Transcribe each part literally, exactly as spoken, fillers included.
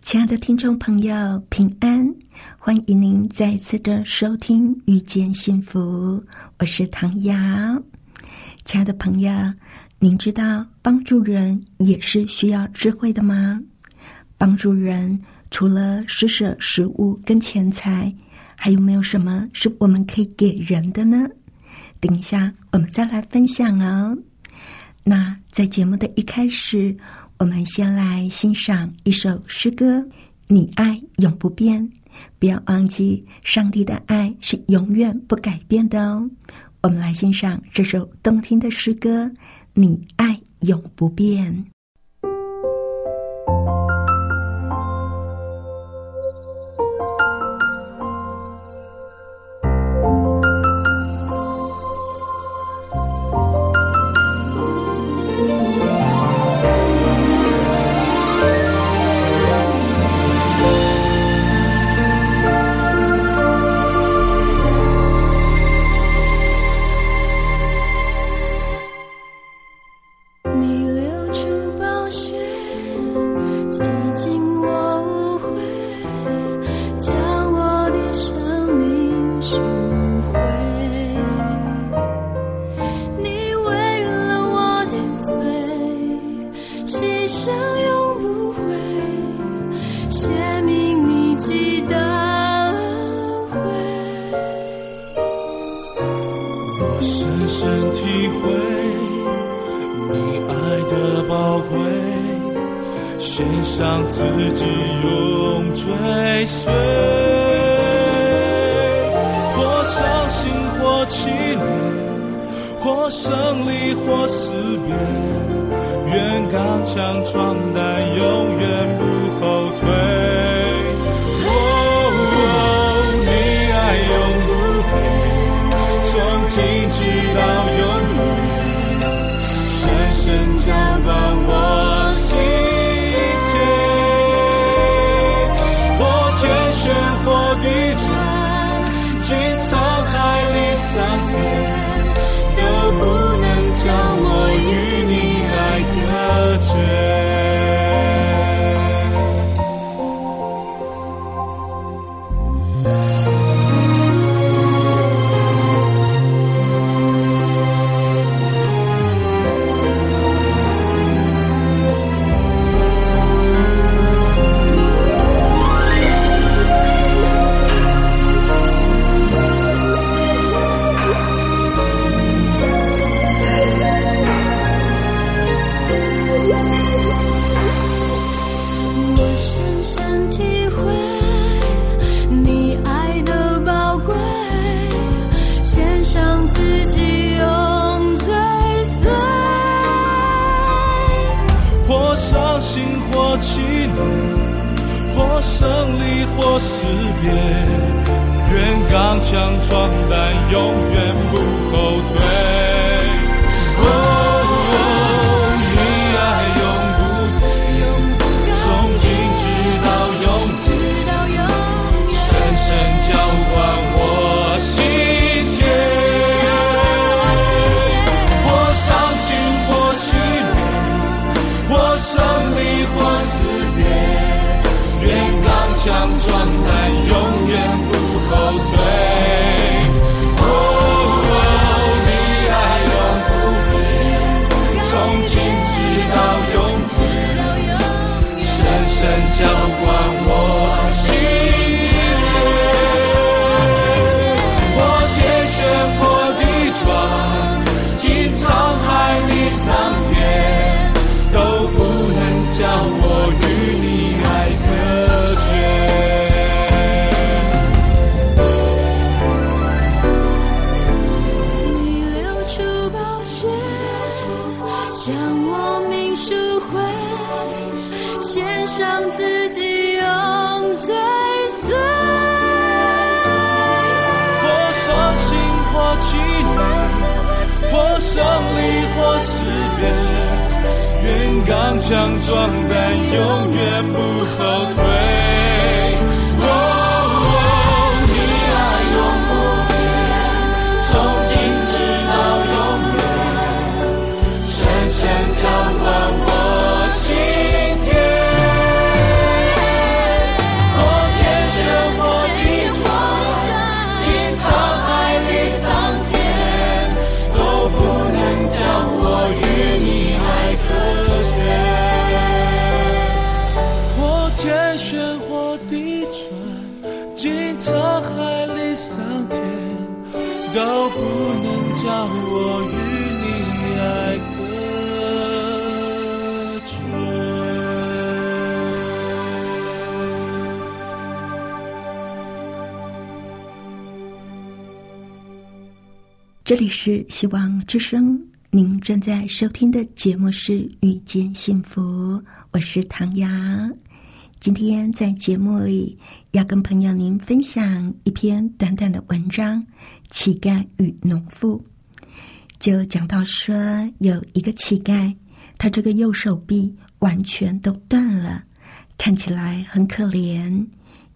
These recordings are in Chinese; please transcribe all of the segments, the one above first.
亲爱的听众朋友，平安，欢迎您再次的收听《遇见幸福》，我是唐瑶。亲爱的朋友，您知道帮助人也是需要智慧的吗？帮助人除了施舍食物跟钱财，还有没有什么是我们可以给人的呢？等一下我们再来分享哦。那在节目的一开始，我们先来欣赏一首诗歌《你爱永不变》。不要忘记，上帝的爱是永远不改变的哦。我们来欣赏这首动听的诗歌《你爱永不变》。伤自己永追随。或伤心或凄美，或伤离或死别，愿刚强壮胆，永远不后退。都不能将我与你爱隔绝。这里是希望之声，您正在收听的节目是遇见幸福，我是唐雅。今天在节目里要跟朋友您分享一篇短短的文章，乞丐与农妇，就讲到说有一个乞丐，他这个右手臂完全都断了，看起来很可怜，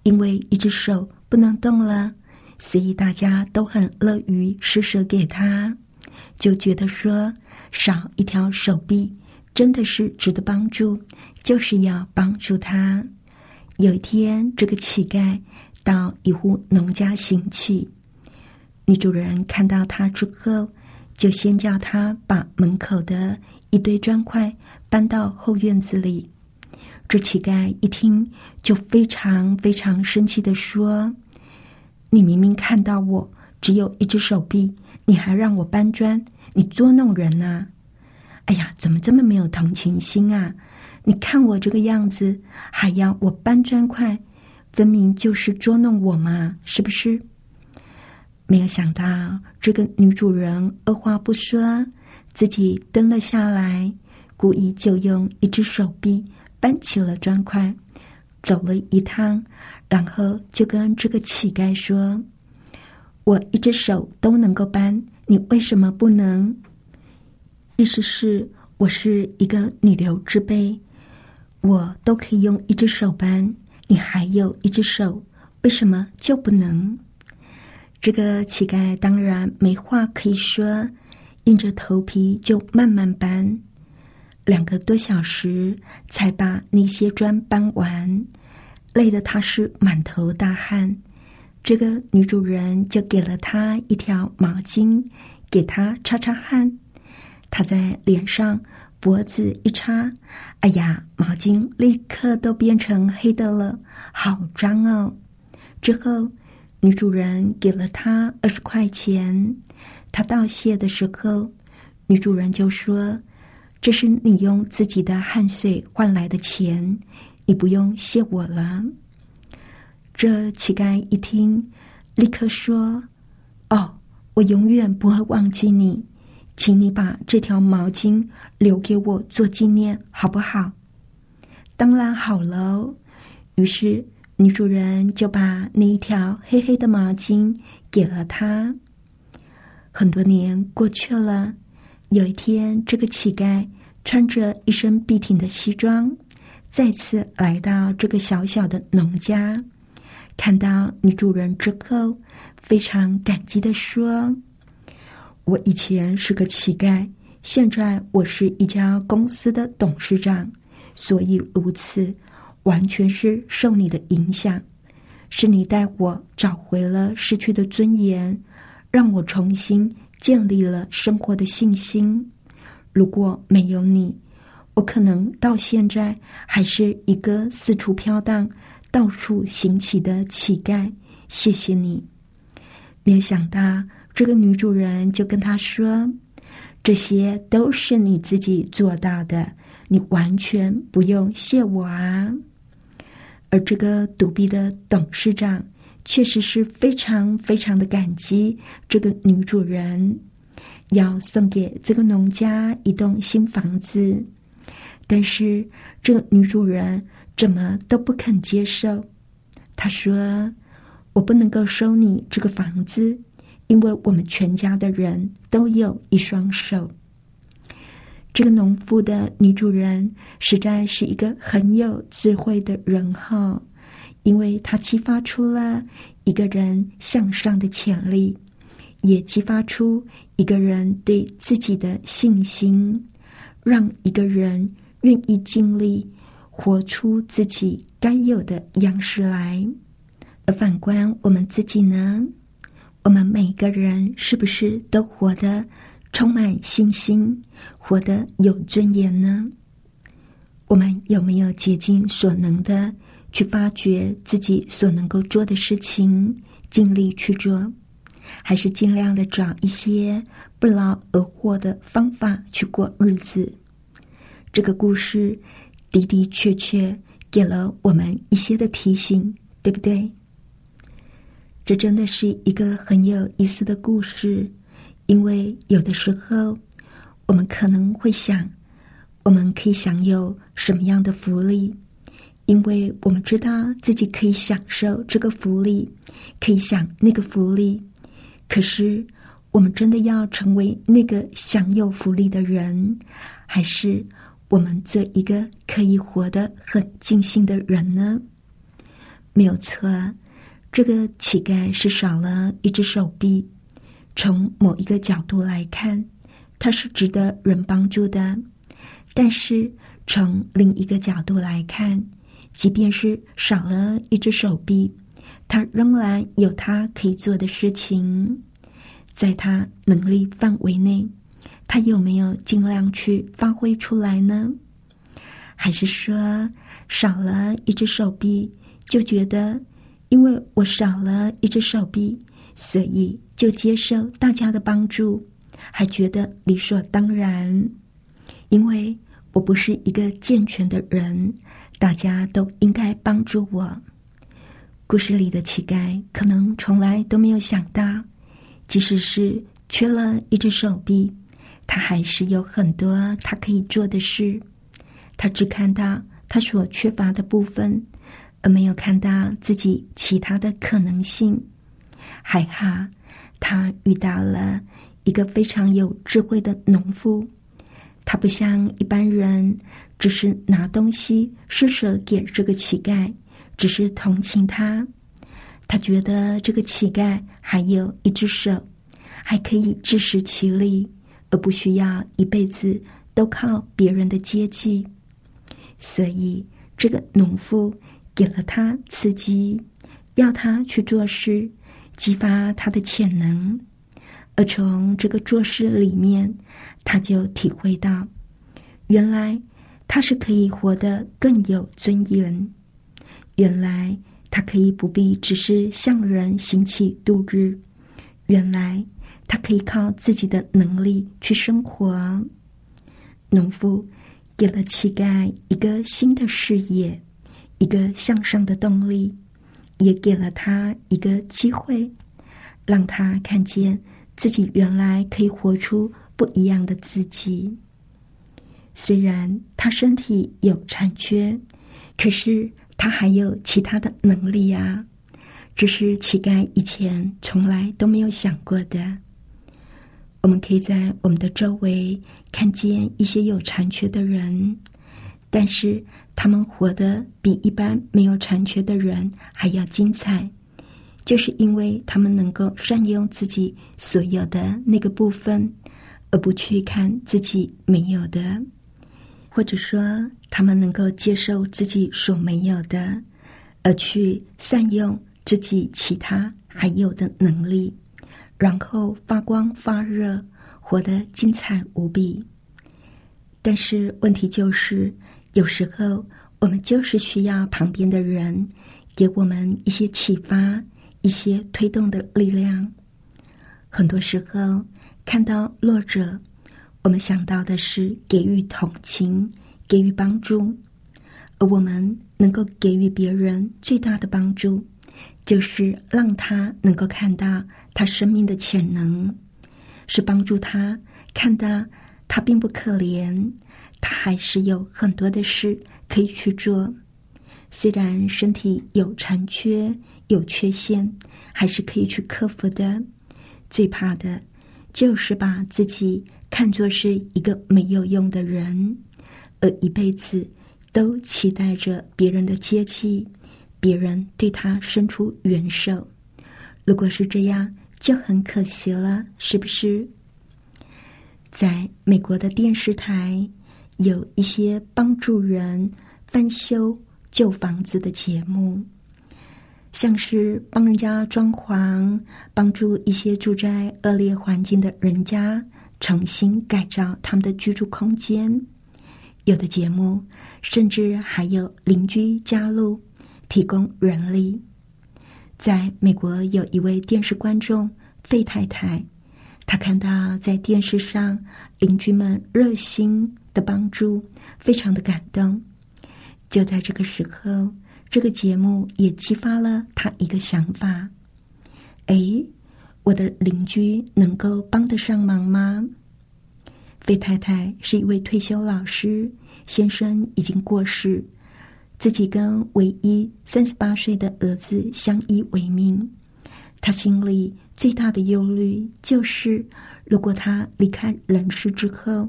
因为一只手不能动了，所以大家都很乐于施舍给他，就觉得说少一条手臂真的是值得帮助，就是要帮助他。有一天，这个乞丐到一户农家行乞，女主人看到他之后，就先叫他把门口的一堆砖块搬到后院子里。这乞丐一听就非常非常生气地说：“你明明看到我只有一只手臂，你还让我搬砖，你捉弄人啊！哎呀，怎么这么没有同情心啊！你看我这个样子，还要我搬砖块，分明就是捉弄我嘛，是不是？”没有想到这个女主人二话不说，自己蹲了下来，故意就用一只手臂搬起了砖块，走了一趟，然后就跟这个乞丐说：“我一只手都能够搬，你为什么不能？”意思是我是一个女流之辈，我都可以用一只手搬，你还有一只手，为什么就不能？这个乞丐当然没话可以说，硬着头皮就慢慢搬，两个多小时才把那些砖搬完，累得他是满头大汗。这个女主人就给了他一条毛巾，给他擦擦汗。他在脸上、脖子一擦，哎呀，毛巾立刻都变成黑的了，好脏哦。之后女主人给了他二十块钱，他道谢的时候，女主人就说：“这是你用自己的汗水换来的钱，你不用谢我了。”这乞丐一听，立刻说：“哦，我永远不会忘记你，请你把这条毛巾留给我做纪念，好不好？”“当然好喽。”于是女主人就把那一条黑黑的毛巾给了他。很多年过去了，有一天，这个乞丐穿着一身笔挺的西装，再次来到这个小小的农家，看到女主人之后，非常感激地说：“我以前是个乞丐，现在我是一家公司的董事长，所以如此，完全是受你的影响，是你带我找回了失去的尊严，让我重新建立了生活的信心。如果没有你，我可能到现在还是一个四处飘荡、到处行乞的乞丐。谢谢你。”没有想到，这个女主人就跟他说：“这些都是你自己做到的，你完全不用谢我啊。”而这个独臂的董事长确实是非常非常的感激这个女主人，要送给这个农家一栋新房子，但是这个女主人怎么都不肯接受。他说，我不能够收你这个房子，因为我们全家的人都有一双手。这个农妇的女主人实在是一个很有智慧的人哈，因为她激发出了一个人向上的潜力，也激发出一个人对自己的信心，让一个人愿意尽力活出自己该有的样式来。而反观我们自己呢，我们每个人是不是都活得充满信心，活得有尊严呢？我们有没有竭尽所能的去发掘自己所能够做的事情，尽力去做？还是尽量的找一些不劳而获的方法去过日子？这个故事的的确确给了我们一些的提醒，对不对？这真的是一个很有意思的故事，因为有的时候我们可能会想，我们可以享有什么样的福利，因为我们知道自己可以享受这个福利，可以享那个福利。可是我们真的要成为那个享有福利的人，还是我们做一个可以活得很尽兴的人呢？没有错，这个乞丐是少了一只手臂，从某一个角度来看，他是值得人帮助的。但是从另一个角度来看，即便是少了一只手臂，他仍然有他可以做的事情，在他能力范围内，他有没有尽量去发挥出来呢？还是说，少了一只手臂，就觉得，因为我少了一只手臂，所以就接受大家的帮助，还觉得理所当然，因为我不是一个健全的人，大家都应该帮助我。故事里的乞丐可能从来都没有想到，即使是缺了一只手臂，他还是有很多他可以做的事。他只看到他所缺乏的部分，而没有看到自己其他的可能性。还好，他遇到了一个非常有智慧的农夫，他不像一般人，只是拿东西施舍给这个乞丐，只是同情他。他觉得这个乞丐还有一只手，还可以自食其力，而不需要一辈子都靠别人的接济。所以这个农夫给了他刺激，要他去做事，激发他的潜能。而从这个做事里面，他就体会到，原来他是可以活得更有尊严，原来他可以不必只是向人行乞度日，原来他可以靠自己的能力去生活。农夫给了乞丐一个新的视野，一个向上的动力，也给了他一个机会，让他看见自己原来可以活出不一样的自己。虽然他身体有残缺，可是他还有其他的能力啊，这是乞丐以前从来都没有想过的。我们可以在我们的周围看见一些有残缺的人，但是他们活得比一般没有残缺的人还要精彩，就是因为他们能够善用自己所有的那个部分，而不去看自己没有的，或者说他们能够接受自己所没有的，而去善用自己其他还有的能力，然后发光发热，活得精彩无比。但是问题就是，有时候我们就是需要旁边的人给我们一些启发，一些推动的力量。很多时候，看到弱者，我们想到的是给予同情，给予帮助，而我们能够给予别人最大的帮助，就是让他能够看到他生命的潜能，是帮助他看到他并不可怜，他还是有很多的事可以去做。虽然身体有残缺、有缺陷，还是可以去克服的。最怕的就是把自己看作是一个没有用的人，而一辈子都期待着别人的接济，别人对他伸出援手。如果是这样，就很可惜了，是不是？在美国的电视台有一些帮助人翻修旧房子的节目，像是帮人家装潢，帮助一些住在恶劣环境的人家重新改造他们的居住空间。有的节目甚至还有邻居加入提供人力。在美国有一位电视观众费太太，他看到在电视上邻居们热心的帮助，非常的感动。就在这个时候，这个节目也激发了他一个想法：诶，我的邻居能够帮得上忙吗？费太太是一位退休老师，先生已经过世，自己跟唯一三十八岁的儿子相依为命。他心里最大的忧虑就是，如果他离开人世之后，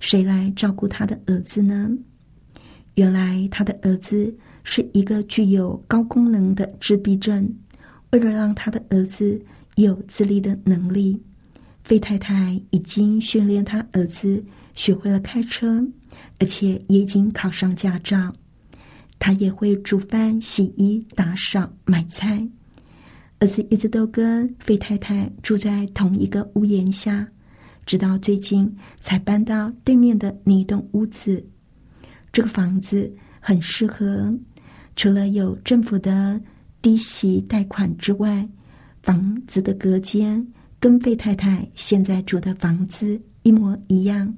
谁来照顾他的儿子呢？原来他的儿子是一个具有高功能的自闭症，为了让他的儿子有自立的能力，费太太已经训练他儿子学会了开车，而且也已经考上驾照。他也会煮饭、洗衣、打扫、买菜。儿子一直都跟费太太住在同一个屋檐下，直到最近才搬到对面的那一栋屋子。这个房子很适合，除了有政府的低息贷款之外，房子的隔间跟费太太现在住的房子一模一样，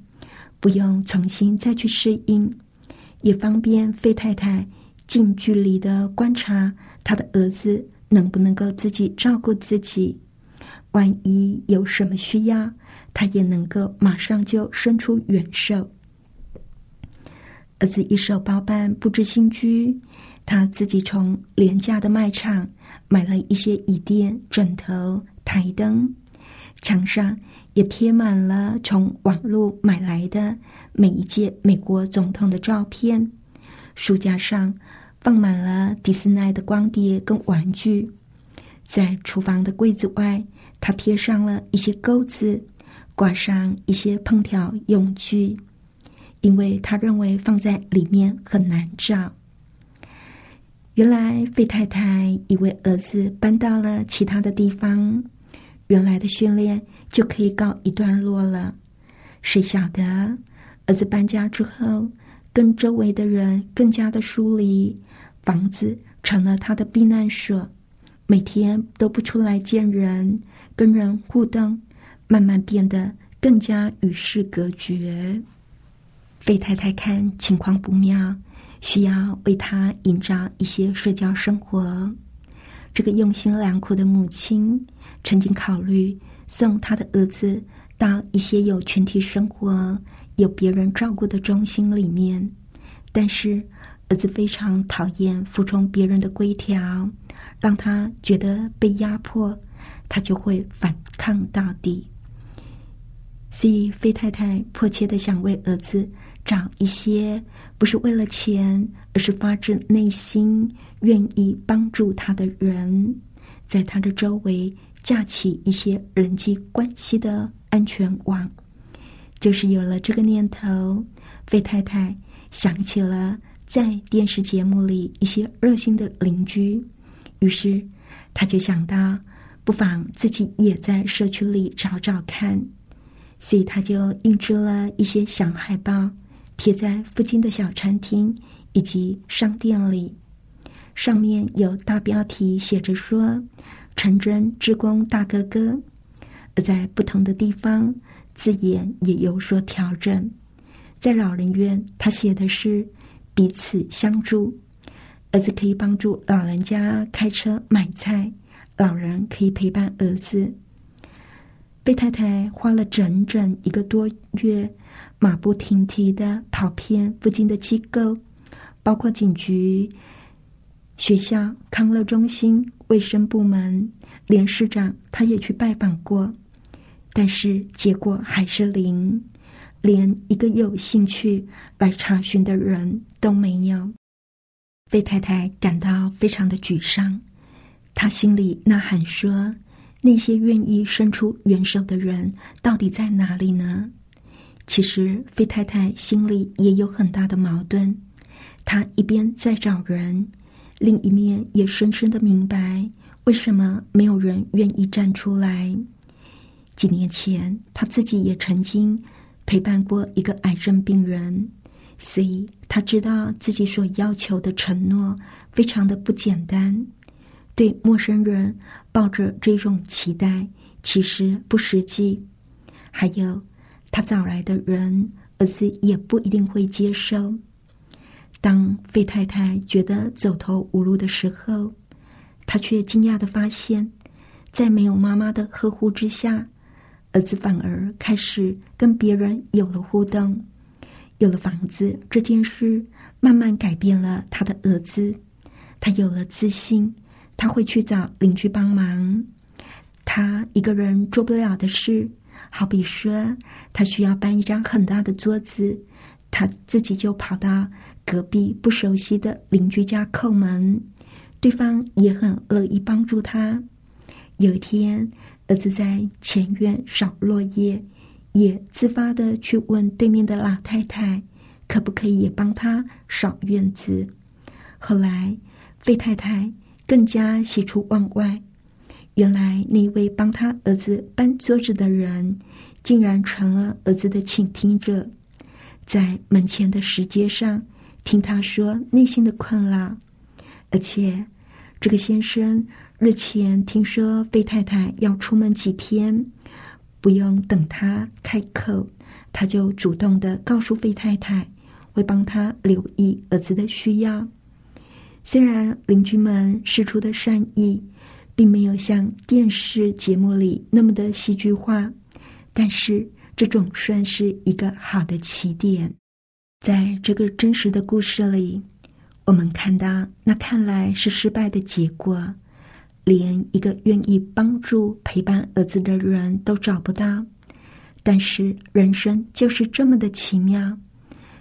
不用重新再去适应，也方便费太太近距离的观察他的儿子能不能够自己照顾自己，万一有什么需要，他也能够马上就伸出援手。儿子一手包办布置新居，他自己从廉价的卖场买了一些椅垫、枕头、台灯，墙上也贴满了从网络买来的每一届美国总统的照片，书架上放满了迪士尼的光碟跟玩具，在厨房的柜子外，他贴上了一些钩子，挂上一些烹调用具，因为他认为放在里面很难找。原来费太太以为儿子搬到了其他的地方，原来的训练就可以告一段落了。谁晓得儿子搬家之后，跟周围的人更加的疏离，房子成了他的避难所，每天都不出来见人，跟人互动，慢慢变得更加与世隔绝。费太太看情况不妙，需要为他营造一些社交生活。这个用心良苦的母亲曾经考虑送他的儿子到一些有群体生活、有别人照顾的中心里面，但是儿子非常讨厌服从别人的规条，让他觉得被压迫，他就会反抗到底。所以费太太迫切地想为儿子找一些不是为了钱，而是发自内心愿意帮助他的人，在他的周围架起一些人际关系的安全网。就是有了这个念头，费太太想起了在电视节目里一些热心的邻居，于是她就想到不妨自己也在社区里找找看，所以他就印制了一些小海报，贴在附近的小餐厅以及商店里，上面有大标题写着说“陈真志工大哥哥”，而在不同的地方字眼也有所调整。在老人院，他写的是“彼此相助”，儿子可以帮助老人家开车买菜，老人可以陪伴儿子。贝太太花了整整一个多月，马不停蹄地跑遍附近的机构，包括警局、学校、康乐中心、卫生部门，连市长他也去拜访过，但是结果还是零，连一个有兴趣来查询的人都没有。贝太太感到非常的沮丧，她心里呐喊说，那些愿意伸出援手的人到底在哪里呢？其实费太太心里也有很大的矛盾，她一边在找人，另一面也深深的明白为什么没有人愿意站出来。几年前她自己也曾经陪伴过一个癌症病人，所以她知道自己所要求的承诺非常的不简单。对陌生人抱着这种期待其实不实际，还有他找来的人儿子也不一定会接受。当费太太觉得走投无路的时候，她却惊讶地发现，在没有妈妈的呵护之下，儿子反而开始跟别人有了互动。有了房子这件事慢慢改变了他的儿子，他有了自信，他会去找邻居帮忙。他一个人做不了的事，好比说他需要搬一张很大的桌子，他自己就跑到隔壁不熟悉的邻居家叩门，对方也很乐意帮助他。有一天，儿子在前院扫落叶，也自发地去问对面的老太太可不可以也帮他扫院子。后来费太太更加喜出望外，原来那位帮他儿子搬桌子的人竟然成了儿子的倾听者，在门前的石阶上听他说内心的困扰。而且这个先生日前听说费太太要出门几天，不用等他开口，他就主动地告诉费太太会帮他留意儿子的需要。虽然邻居们释出的善意并没有像电视节目里那么的戏剧化，但是这总算是一个好的起点。在这个真实的故事里，我们看到那看来是失败的结果，连一个愿意帮助陪伴儿子的人都找不到。但是人生就是这么的奇妙，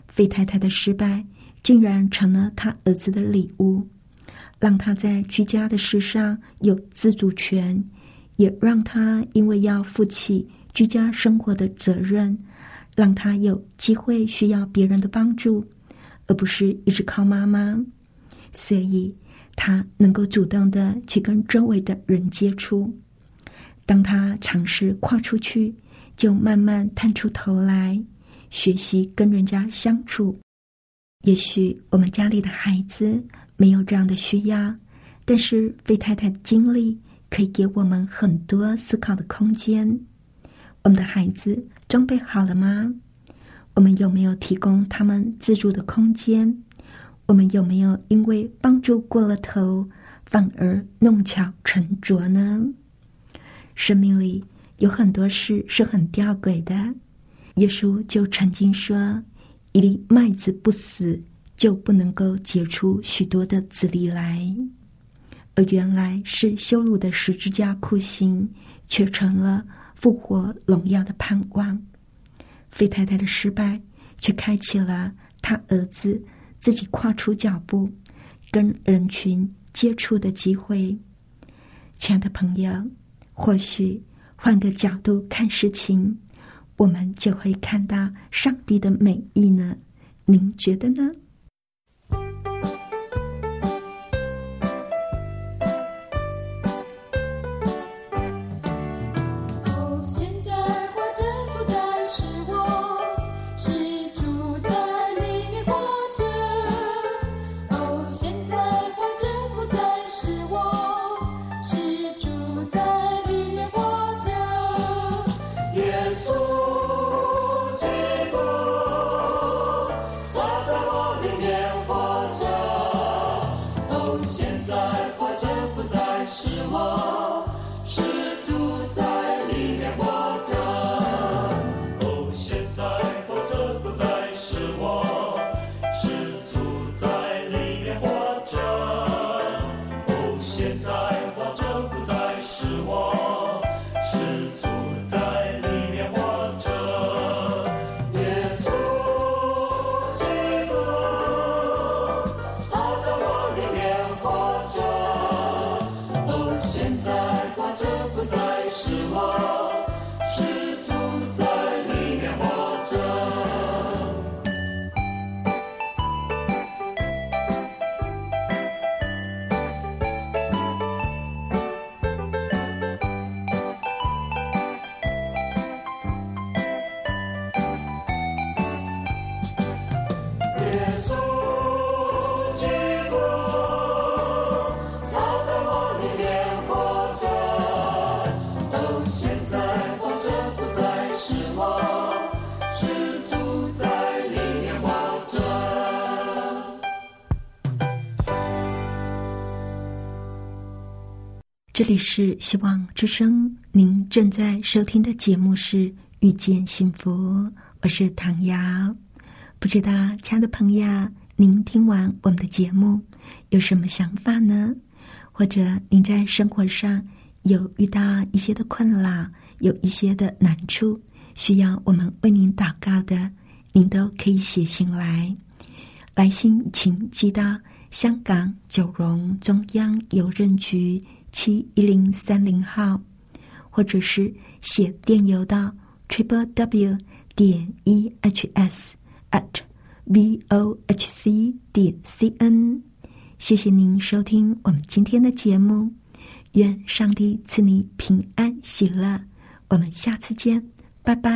费太太的失败竟然成了他儿子的礼物，让他在居家的事上有自主权，也让他因为要负起居家生活的责任，让他有机会需要别人的帮助，而不是一直靠妈妈。所以他能够主动地去跟周围的人接触，当他尝试跨出去，就慢慢探出头来学习跟人家相处。也许我们家里的孩子没有这样的需要，但是费太太的经历可以给我们很多思考的空间。我们的孩子装备好了吗？我们有没有提供他们自主的空间？我们有没有因为帮助过了头，反而弄巧成拙呢？生命里有很多事是很吊诡的，耶稣就曾经说，一粒麦子不死，就不能够结出许多的子粒来。而原来是羞辱的十字架酷刑，却成了复活荣耀的盼望。费太太的失败，却开启了他儿子自己跨出脚步跟人群接触的机会。亲爱的朋友，或许换个角度看事情，我们就会看到上帝的美意呢，您觉得呢？耶稣基督，他在我里。这里是希望之声，您正在收听的节目是遇见幸福，我是唐瑶。不知道亲爱的朋友，您听完我们的节目有什么想法呢？或者您在生活上有遇到一些的困扰，有一些的难处需要我们为您祷告的，您都可以写信来。来信请寄到香港九龙中央邮政局七一零三零号，或者是写电邮到 triple w 点 e h s at v o h c 点 c n。谢谢您收听我们今天的节目，愿上帝赐你平安喜乐。我们下次见，拜拜。